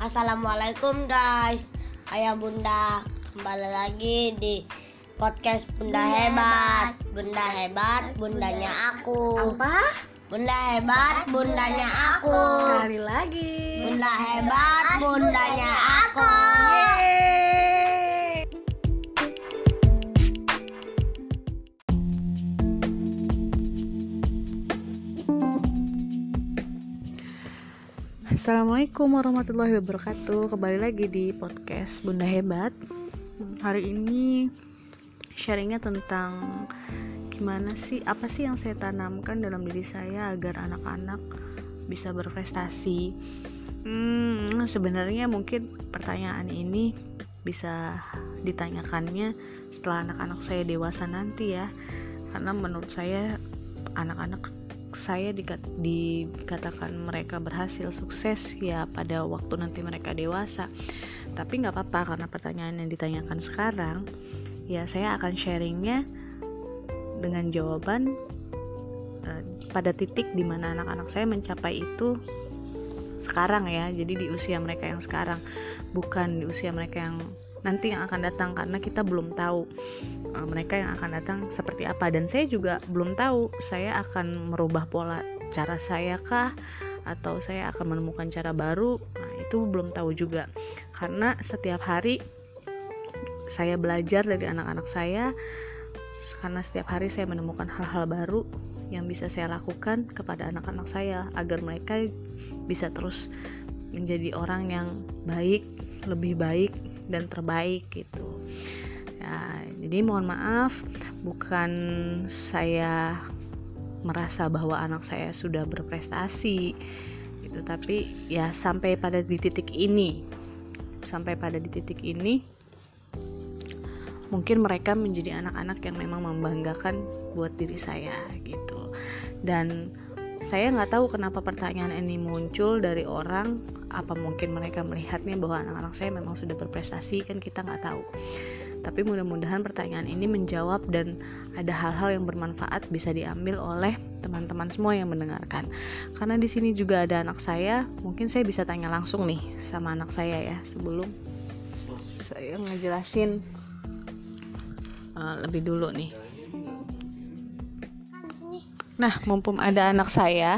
Assalamualaikum guys, ayah bunda, kembali lagi di podcast Bunda Hebat. Bunda hebat, bundanya aku. Apa? Bunda hebat, bundanya aku. Sekali lagi. Bunda hebat, bundanya aku. Assalamualaikum warahmatullahi wabarakatuh. Kembali lagi di podcast Bunda Hebat. Hari ini sharingnya tentang apa sih yang saya tanamkan dalam diri saya agar anak-anak bisa berprestasi. Sebenarnya mungkin pertanyaan ini bisa ditanyakannya setelah anak-anak saya dewasa nanti ya. Karena menurut saya anak-anak saya dikatakan mereka berhasil sukses ya pada waktu nanti mereka dewasa, tapi gak apa-apa karena pertanyaan yang ditanyakan sekarang ya saya akan sharingnya dengan jawaban pada titik dimana anak-anak saya mencapai itu sekarang ya, jadi di usia mereka yang sekarang, bukan di usia mereka yang nanti yang akan datang, karena kita belum tahu mereka yang akan datang seperti apa, dan saya juga belum tahu saya akan merubah pola cara saya kah atau saya akan menemukan cara baru. Nah, itu belum tahu juga, karena setiap hari saya belajar dari anak-anak saya, karena setiap hari saya menemukan hal-hal baru yang bisa saya lakukan kepada anak-anak saya agar mereka bisa terus menjadi orang yang baik, lebih baik dan terbaik gitu ya. Jadi mohon maaf, bukan saya merasa bahwa anak saya sudah berprestasi gitu, tapi ya sampai pada di titik ini mungkin mereka menjadi anak-anak yang memang membanggakan buat diri saya gitu. Dan saya nggak tahu kenapa pertanyaan ini muncul dari orang, apa mungkin mereka melihatnya bahwa anak-anak saya memang sudah berprestasi, kan kita nggak tahu. Tapi mudah-mudahan pertanyaan ini menjawab dan ada hal-hal yang bermanfaat bisa diambil oleh teman-teman semua yang mendengarkan. Karena di sini juga ada anak saya, mungkin saya bisa tanya langsung nih sama anak saya ya sebelum saya ngejelasin lebih dulu nih. Nah, mumpung ada anak saya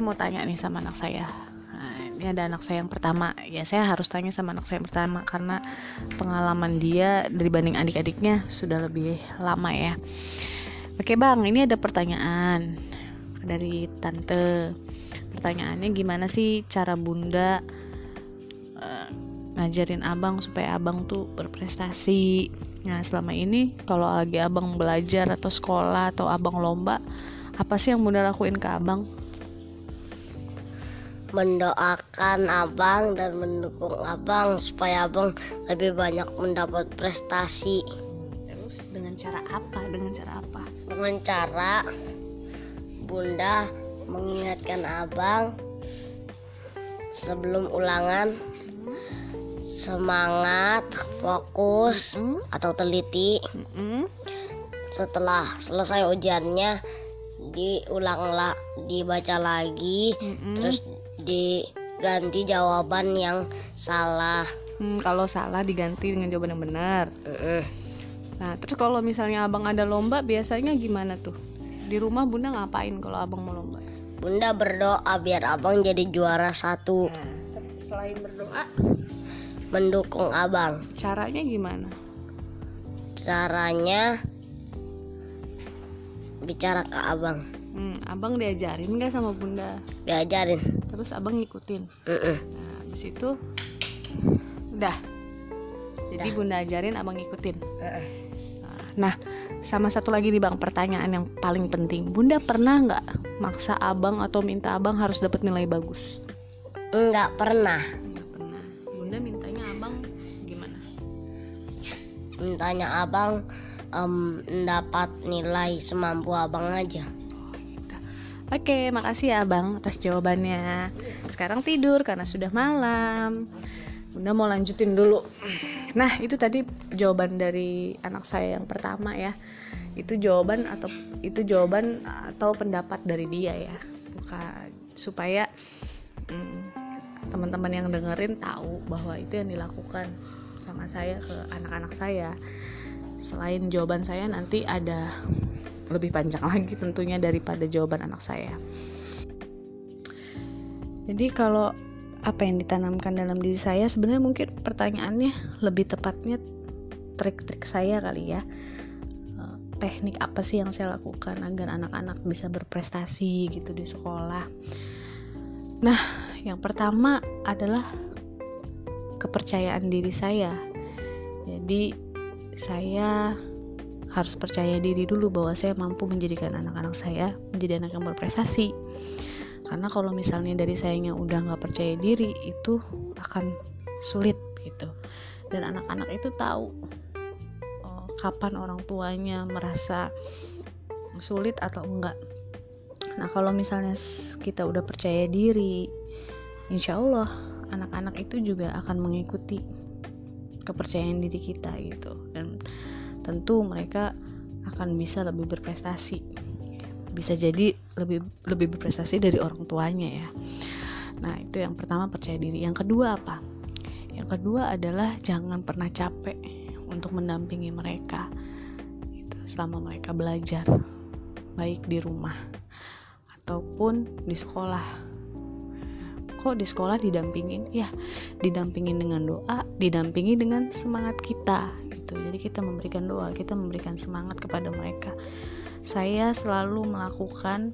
mau tanya nih sama anak saya. Nah, ini ada anak saya yang pertama. Ya, saya harus tanya sama anak saya yang pertama karena pengalaman dia dibanding adik-adiknya sudah lebih lama ya. Oke bang, ini ada pertanyaan dari tante. Pertanyaannya gimana sih cara bunda ngajarin abang supaya abang tuh berprestasi? Nah, selama ini kalau lagi abang belajar atau sekolah atau abang lomba, apa sih yang bunda lakuin ke abang? Mendoakan abang dan mendukung abang supaya abang lebih banyak mendapat prestasi. Terus dengan cara apa? Dengan cara bunda mengingatkan abang sebelum ulangan, semangat, fokus, atau teliti. Setelah selesai ujiannya dibaca lagi, terus diganti jawaban yang salah. Kalau salah diganti dengan jawaban yang benar. Nah, terus kalau misalnya abang ada lomba biasanya gimana tuh? Di rumah bunda ngapain kalau abang mau lomba? Bunda berdoa biar abang jadi juara satu. Nah, selain berdoa mendukung abang. Caranya gimana? Caranya bicara ke abang. Abang diajarin gak sama bunda? Diajarin. Terus abang ngikutin? Nah, abis itu udah. Jadi bunda ajarin, abang ngikutin. Nah, sama satu lagi nih bang, pertanyaan yang paling penting. Bunda pernah gak maksa abang atau minta abang harus dapat nilai bagus? Enggak pernah. Mintanya abang dapat nilai semampu abang aja. Oke, makasih ya abang atas jawabannya. Sekarang tidur karena sudah malam. Bunda mau lanjutin dulu. Nah, itu tadi jawaban dari anak saya yang pertama ya. Itu jawaban atau pendapat dari dia ya. Bukan supaya teman-teman yang dengerin tahu bahwa itu yang dilakukan sama saya ke anak-anak saya. Selain jawaban saya, nanti ada lebih panjang lagi tentunya daripada jawaban anak saya. Jadi kalau apa yang ditanamkan dalam diri saya, sebenarnya mungkin pertanyaannya lebih tepatnya trik-trik saya kali ya. Teknik apa sih yang saya lakukan agar anak-anak bisa berprestasi gitu di sekolah. Nah, yang pertama adalah kepercayaan diri saya. Jadi saya harus percaya diri dulu bahwa saya mampu menjadikan anak-anak saya menjadi anak yang berprestasi. Karena kalau misalnya dari sayanya udah nggak percaya diri, itu akan sulit gitu. Dan anak-anak itu tahu kapan orang tuanya merasa sulit atau enggak. Nah kalau misalnya kita udah percaya diri, insya Allah anak-anak itu juga akan mengikuti kepercayaan diri kita gitu. Dan tentu mereka akan bisa lebih berprestasi, bisa jadi lebih berprestasi dari orang tuanya ya. Nah itu yang pertama, percaya diri. Yang kedua apa? Yang kedua adalah jangan pernah capek untuk mendampingi mereka gitu, selama mereka belajar, baik di rumah ataupun di sekolah. Kok di sekolah didampingin? Ya, didampingin dengan doa, didampingi dengan semangat kita gitu. Jadi kita memberikan doa, kita memberikan semangat kepada mereka. Saya selalu melakukan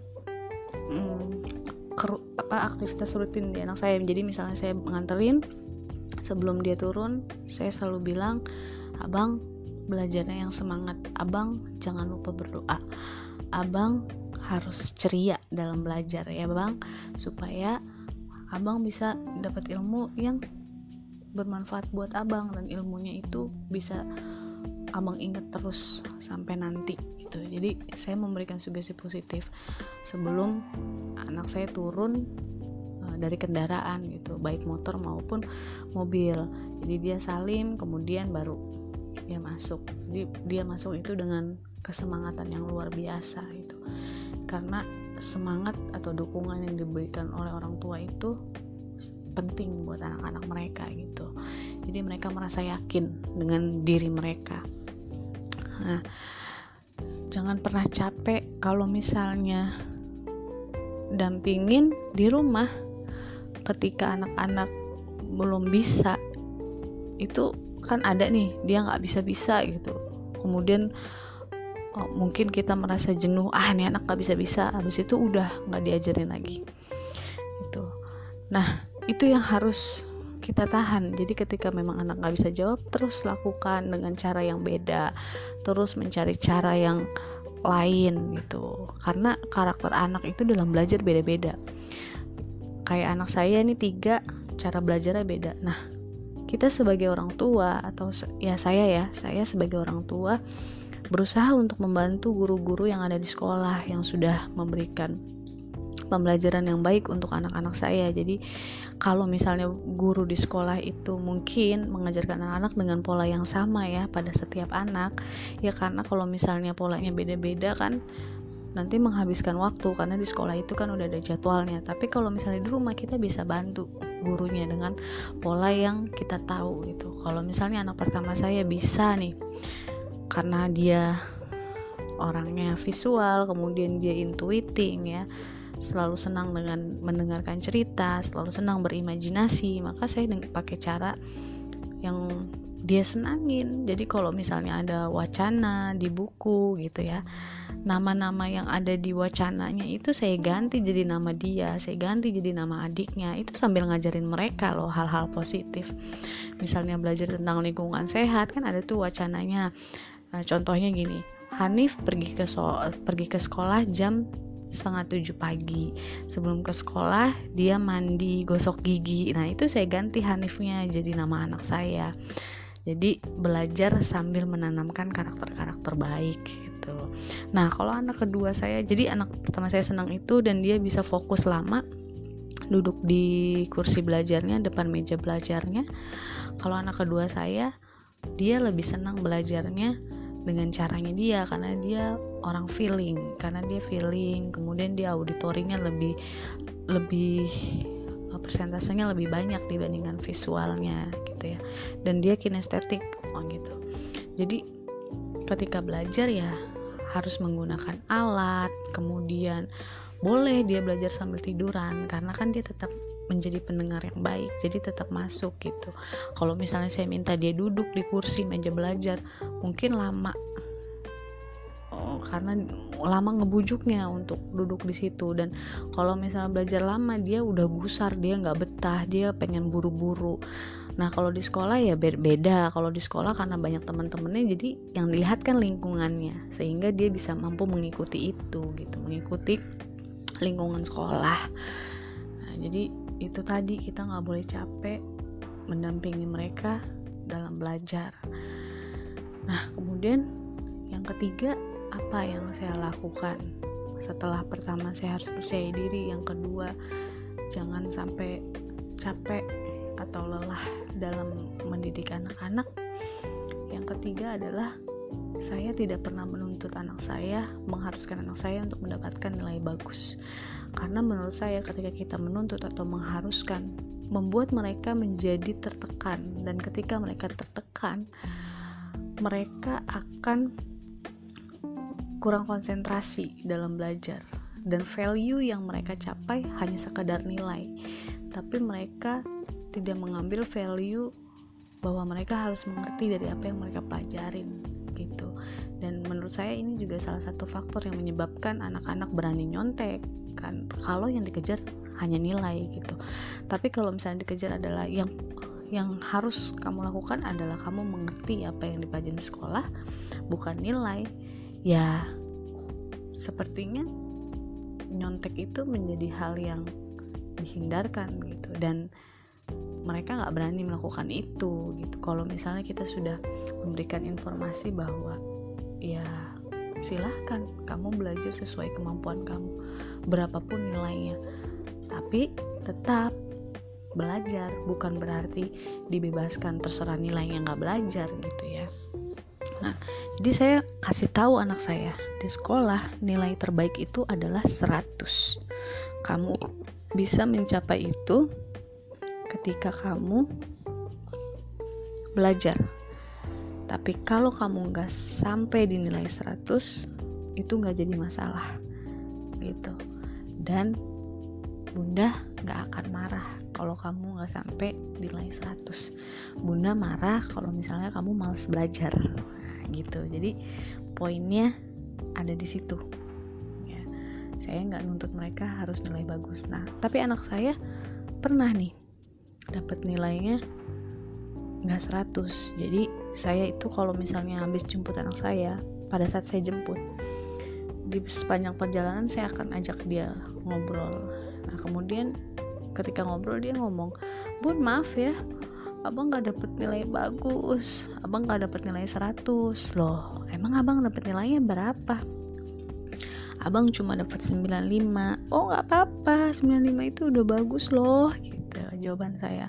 aktivitas rutin di anak saya. Jadi misalnya saya nganterin, sebelum dia turun saya selalu bilang, abang belajarnya yang semangat, abang jangan lupa berdoa, abang harus ceria dalam belajar ya bang, supaya abang bisa dapat ilmu yang bermanfaat buat abang, dan ilmunya itu bisa abang ingat terus sampai nanti gitu. Jadi saya memberikan sugesti positif sebelum anak saya turun dari kendaraan gitu, baik motor maupun mobil. Jadi dia salim kemudian baru dia masuk. Jadi dia masuk itu dengan kesemangatan yang luar biasa gitu. Karena semangat atau dukungan yang diberikan oleh orang tua itu penting buat anak-anak mereka gitu. Jadi mereka merasa yakin dengan diri mereka. Nah, jangan pernah capek kalau misalnya dampingin di rumah ketika anak-anak belum bisa. Itu kan ada nih, dia nggak bisa-bisa gitu. Kemudian mungkin kita merasa jenuh, nih anak nggak bisa-bisa. Habis itu udah nggak diajarin lagi. Gitu. Nah, itu yang harus kita tahan. Jadi ketika memang anak gak bisa jawab, terus lakukan dengan cara yang beda, terus mencari cara yang lain gitu. Karena karakter anak itu dalam belajar beda-beda. Kayak anak saya ini 3, cara belajarnya beda. Nah, kita sebagai orang tua, atau saya sebagai orang tua berusaha untuk membantu guru-guru yang ada di sekolah yang sudah memberikan pembelajaran yang baik untuk anak-anak saya. Jadi kalau misalnya guru di sekolah itu mungkin mengajarkan anak-anak dengan pola yang sama ya pada setiap anak ya, karena kalau misalnya polanya beda-beda kan nanti menghabiskan waktu, karena di sekolah itu kan udah ada jadwalnya. Tapi kalau misalnya di rumah kita bisa bantu gurunya dengan pola yang kita tahu gitu. Kalau misalnya anak pertama saya bisa nih, karena dia orangnya visual, kemudian dia intuiting ya, selalu senang dengan mendengarkan cerita, selalu senang berimajinasi, maka saya pakai cara yang dia senangin. Jadi kalau misalnya ada wacana di buku gitu ya, nama-nama yang ada di wacananya itu saya ganti jadi nama dia, saya ganti jadi nama adiknya. Itu sambil ngajarin mereka loh hal-hal positif. Misalnya belajar tentang lingkungan sehat, kan ada tuh wacananya. Contohnya gini, Hanif pergi ke sekolah jam 6:30 pagi. Sebelum ke sekolah dia mandi, gosok gigi. Nah itu saya ganti Hanifnya jadi nama anak saya. Jadi belajar sambil menanamkan karakter-karakter baik gitu. Nah kalau anak kedua saya, jadi anak pertama saya senang itu dan dia bisa fokus lama, duduk di kursi belajarnya, depan meja belajarnya. Kalau anak kedua saya, dia lebih senang belajarnya dengan caranya dia, karena dia orang feeling, kemudian dia auditoringnya lebih persentasenya lebih banyak dibandingkan visualnya gitu ya. Dan dia kinestetik gitu. Jadi ketika belajar ya harus menggunakan alat, kemudian boleh dia belajar sambil tiduran karena kan dia tetap menjadi pendengar yang baik, jadi tetap masuk gitu. Kalau misalnya saya minta dia duduk di kursi meja belajar, mungkin lama karena lama ngebujuknya untuk duduk di situ. Dan kalau misalnya belajar lama dia udah gusar, dia nggak betah, dia pengen buru-buru. Nah kalau di sekolah ya beda, kalau di sekolah karena banyak teman-temannya, jadi yang dilihat kan lingkungannya, sehingga dia bisa mampu mengikuti itu gitu, mengikuti lingkungan sekolah. Nah, jadi itu tadi, kita nggak boleh capek mendampingi mereka dalam belajar. Nah kemudian yang ketiga, apa yang saya lakukan setelah pertama saya harus percaya diri, yang kedua jangan sampai capek atau lelah dalam mendidik anak-anak, yang ketiga adalah saya tidak pernah menuntut anak saya, mengharuskan anak saya untuk mendapatkan nilai bagus. Karena menurut saya ketika kita menuntut atau mengharuskan, membuat mereka menjadi tertekan, dan ketika mereka tertekan, mereka akan kurang konsentrasi dalam belajar, dan value yang mereka capai hanya sekadar nilai, tapi mereka tidak mengambil value bahwa mereka harus mengerti dari apa yang mereka pelajarin gitu. Dan menurut saya ini juga salah satu faktor yang menyebabkan anak-anak berani nyontek kan, kalau yang dikejar hanya nilai gitu. Tapi kalau misalnya dikejar adalah yang harus kamu lakukan adalah kamu mengerti apa yang dipelajari di sekolah, bukan nilai, ya sepertinya nyontek itu menjadi hal yang dihindarkan gitu, dan mereka nggak berani melakukan itu gitu. Kalau misalnya kita sudah memberikan informasi bahwa ya silahkan kamu belajar sesuai kemampuan kamu berapapun nilainya, tapi tetap belajar, bukan berarti dibebaskan terserah nilainya nggak belajar gitu ya. Nah, jadi saya kasih tahu anak saya, di sekolah nilai terbaik itu adalah 100. Kamu bisa mencapai itu ketika kamu belajar. Tapi kalau kamu nggak sampai di nilai 100, itu nggak jadi masalah gitu. Dan Bunda nggak akan marah kalau kamu nggak sampai di nilai 100. Bunda marah kalau misalnya kamu malas belajar gitu. Jadi poinnya ada di situ ya. Saya nggak nuntut mereka harus nilai bagus. Nah tapi anak saya pernah nih dapat nilainya nggak 100. Jadi saya itu kalau misalnya habis jemput anak saya, pada saat saya jemput di sepanjang perjalanan saya akan ajak dia ngobrol. Nah kemudian ketika ngobrol dia ngomong, "Bun maaf ya, abang gak dapet nilai bagus, abang gak dapet nilai 100 loh, emang abang dapet nilainya berapa? Abang cuma dapet 95, oh gak apa-apa, 95 itu udah bagus loh gitu. Jawaban saya,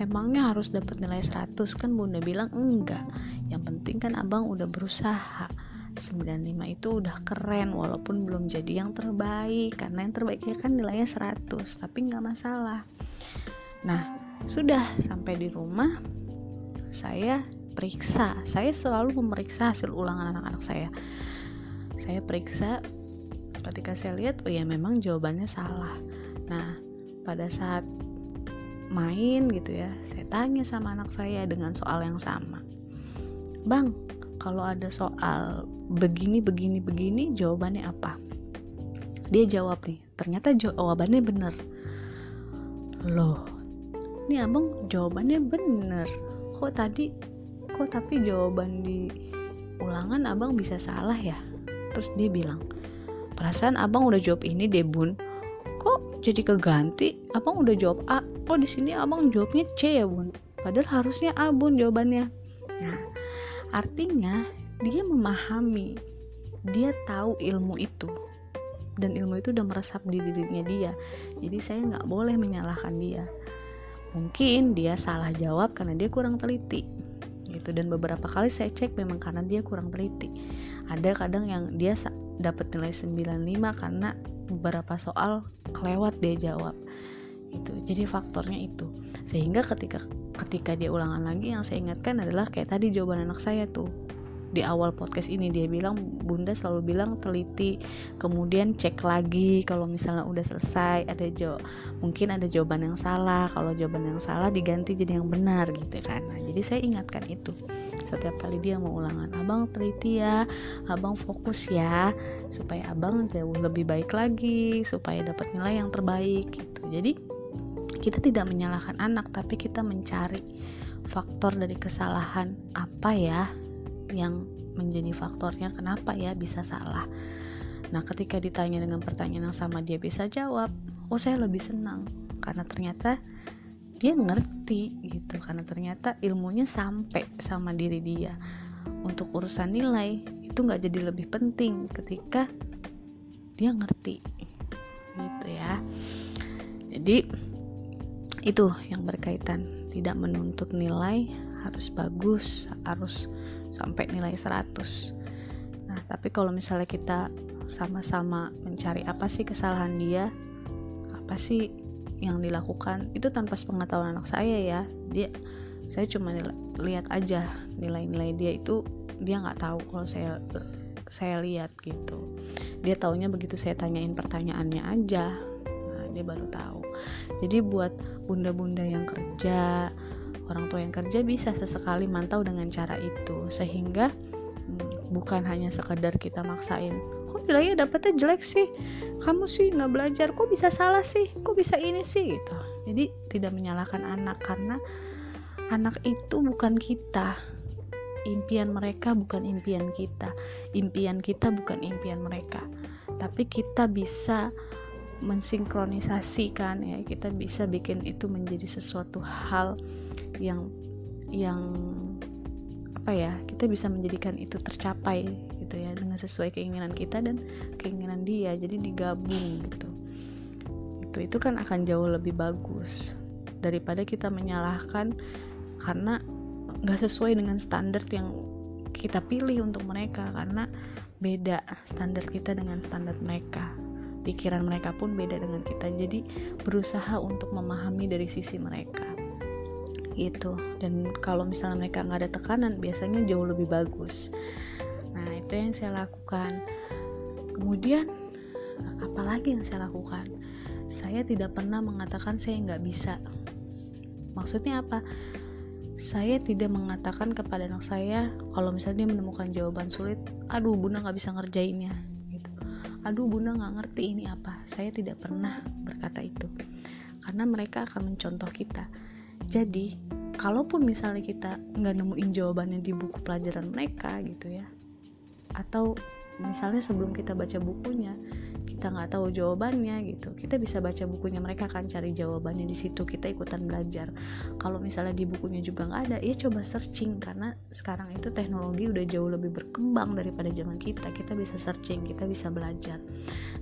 emangnya harus dapet nilai 100? Kan Bunda bilang enggak, yang penting kan abang udah berusaha, 95 itu udah keren walaupun belum jadi yang terbaik, karena yang terbaiknya kan nilainya 100, tapi gak masalah." Nah sudah sampai di rumah, saya periksa. Saya selalu memeriksa hasil ulangan anak-anak saya. Saya periksa, ketika saya lihat, oh ya memang jawabannya salah. Nah, pada saat main gitu ya, saya tanya sama anak saya dengan soal yang sama, "Bang, kalau ada soal begini, begini, begini, jawabannya apa?" Dia jawab nih, ternyata jawabannya benar. "Loh, ini abang jawabannya bener, kok tadi, kok tapi jawaban di ulangan abang bisa salah ya?" Terus dia bilang, "Perasaan abang udah jawab ini deh Bun, kok jadi keganti, abang udah jawab A, kok di sini abang jawabnya C ya Bun, padahal harusnya A Bun jawabannya." Nah artinya dia memahami, dia tahu ilmu itu, dan ilmu itu udah meresap di dirinya dia. Jadi saya nggak boleh menyalahkan dia. Mungkin dia salah jawab karena dia kurang teliti gitu, dan beberapa kali saya cek memang karena dia kurang teliti. Ada kadang yang dia dapat nilai 95 karena beberapa soal kelewat dia jawab itu. Jadi faktornya itu, sehingga ketika dia ulangan lagi, yang saya ingatkan adalah kayak tadi jawaban anak saya tuh di awal podcast ini, dia bilang bunda selalu bilang teliti, kemudian cek lagi kalau misalnya udah selesai mungkin ada jawaban yang salah, kalau jawaban yang salah diganti jadi yang benar gitu kan. Nah, jadi saya ingatkan itu setiap kali dia mau ulangan, abang teliti ya, abang fokus ya, supaya abang jauh lebih baik lagi, supaya dapat nilai yang terbaik gitu. Jadi kita tidak menyalahkan anak, tapi kita mencari faktor dari kesalahan apa ya yang menjadi faktornya, kenapa ya bisa salah. Nah, ketika ditanya dengan pertanyaan yang sama, dia bisa jawab, oh saya lebih senang karena ternyata dia ngerti gitu, karena ternyata ilmunya sampai sama diri dia. Untuk urusan nilai itu gak jadi lebih penting ketika dia ngerti gitu ya. Jadi itu yang berkaitan, tidak menuntut nilai harus bagus, harus sampai nilai 100. Nah, tapi kalau misalnya kita sama-sama mencari apa sih kesalahan dia, apa sih yang dilakukan, itu tanpa sepengetahuan anak saya ya, saya cuma lihat aja nilai-nilai dia itu, dia nggak tahu kalau saya lihat gitu. Dia taunya begitu saya tanyain pertanyaannya aja, nah, dia baru tahu. Jadi buat bunda-bunda yang kerja, orang tua yang kerja bisa sesekali mantau dengan cara itu, sehingga bukan hanya sekedar kita maksain, kok nilainya dapetnya jelek sih, kamu sih nggak belajar, kok bisa salah sih, kok bisa ini sih gitu. Jadi tidak menyalahkan anak, karena anak itu bukan kita, impian mereka bukan impian kita, impian kita bukan impian mereka, tapi kita bisa mensinkronisasikan ya, kita bisa bikin itu menjadi sesuatu hal yang apa ya, kita bisa menjadikan itu tercapai gitu ya, dengan sesuai keinginan kita dan keinginan dia, jadi digabung gitu. Itu kan akan jauh lebih bagus daripada kita menyalahkan karena nggak sesuai dengan standar yang kita pilih untuk mereka, karena beda standar kita dengan standar mereka, pikiran mereka pun beda dengan kita. Jadi berusaha untuk memahami dari sisi mereka gitu, dan kalau misalnya mereka nggak ada tekanan biasanya jauh lebih bagus. Nah, itu yang saya lakukan. Kemudian apalagi yang saya lakukan, saya tidak pernah mengatakan saya nggak bisa. Maksudnya apa? Saya tidak mengatakan kepada anak saya kalau misalnya dia menemukan jawaban sulit, aduh bunda nggak bisa ngerjainnya gitu, aduh bunda nggak ngerti ini apa. Saya tidak pernah berkata itu, karena mereka akan mencontoh kita. Jadi, kalaupun misalnya kita nggak nemuin jawabannya di buku pelajaran mereka gitu ya, atau misalnya sebelum kita baca bukunya, kita nggak tahu jawabannya gitu, kita bisa baca bukunya, mereka akan cari jawabannya di situ, kita ikutan belajar. Kalau misalnya di bukunya juga nggak ada, ya coba searching, karena sekarang itu teknologi udah jauh lebih berkembang daripada zaman kita. Kita bisa searching, kita bisa belajar.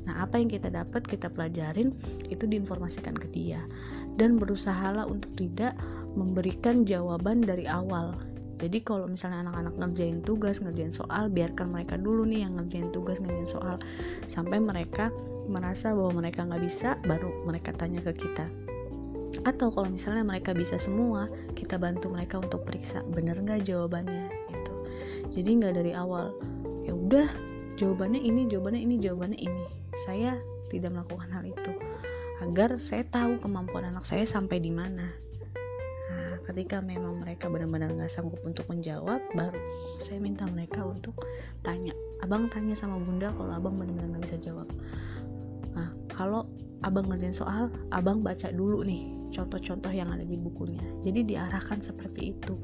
Nah, apa yang kita dapat, kita pelajarin, itu diinformasikan ke dia. Dan berusahalah untuk tidak memberikan jawaban dari awal. Jadi kalau misalnya anak-anak ngerjain tugas, ngerjain soal, biarkan mereka dulu nih yang ngerjain tugas, ngerjain soal, sampai mereka merasa bahwa mereka nggak bisa, baru mereka tanya ke kita. Atau kalau misalnya mereka bisa semua, kita bantu mereka untuk periksa bener nggak jawabannya gitu. Jadi nggak dari awal, ya udah jawabannya ini, jawabannya ini, jawabannya ini. Saya tidak melakukan hal itu, agar saya tahu kemampuan anak saya sampai di mana. Ketika memang mereka benar-benar gak sanggup untuk menjawab, baru saya minta mereka untuk tanya, abang tanya sama bunda kalau abang benar-benar gak bisa jawab. Nah, kalau abang ngerjain soal, abang baca dulu nih contoh-contoh yang ada di bukunya. Jadi diarahkan seperti itu,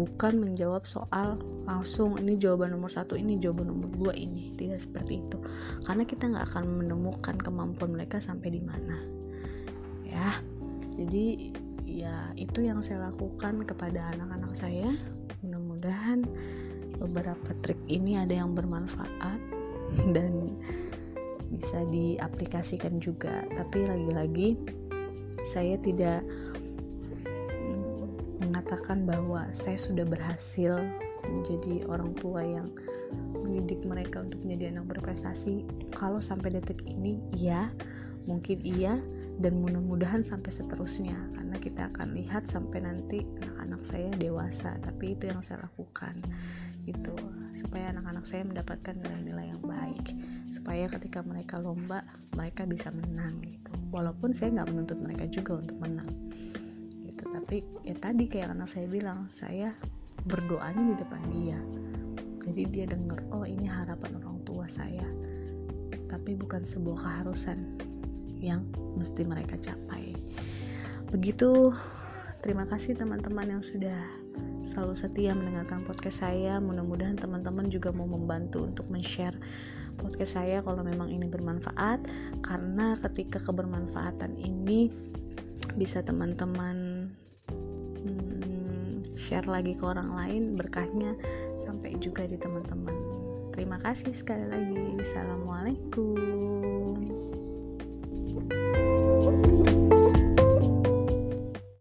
bukan menjawab soal langsung, ini jawaban nomor 1, ini jawaban nomor 2, ini tidak seperti itu, karena kita gak akan menemukan kemampuan mereka sampai di mana ya. Jadi ya, itu yang saya lakukan kepada anak-anak saya. Mudah-mudahan beberapa trik ini ada yang bermanfaat dan bisa diaplikasikan juga. Tapi lagi-lagi saya tidak mengatakan bahwa saya sudah berhasil menjadi orang tua yang mendidik mereka untuk menjadi anak berprestasi. Kalau sampai detik ini, ya mungkin iya, dan mudah-mudahan sampai seterusnya, karena kita akan lihat sampai nanti anak-anak saya dewasa. Tapi itu yang saya lakukan gitu, supaya anak-anak saya mendapatkan nilai-nilai yang baik, supaya ketika mereka lomba mereka bisa menang gitu. Walaupun saya nggak menuntut mereka juga untuk menang gitu, tapi ya tadi kayak anak saya bilang, saya berdoanya di depan dia, jadi dia dengar, oh ini harapan orang tua saya, tapi bukan sebuah keharusan yang mesti mereka capai. Begitu, terima kasih teman-teman yang sudah selalu setia mendengarkan podcast saya. Mudah-mudahan teman-teman juga mau membantu untuk men-share podcast saya kalau memang ini bermanfaat, karena ketika kebermanfaatan ini bisa teman-teman share lagi ke orang lain, berkahnya sampai juga di teman-teman. Terima kasih sekali lagi. Assalamualaikum.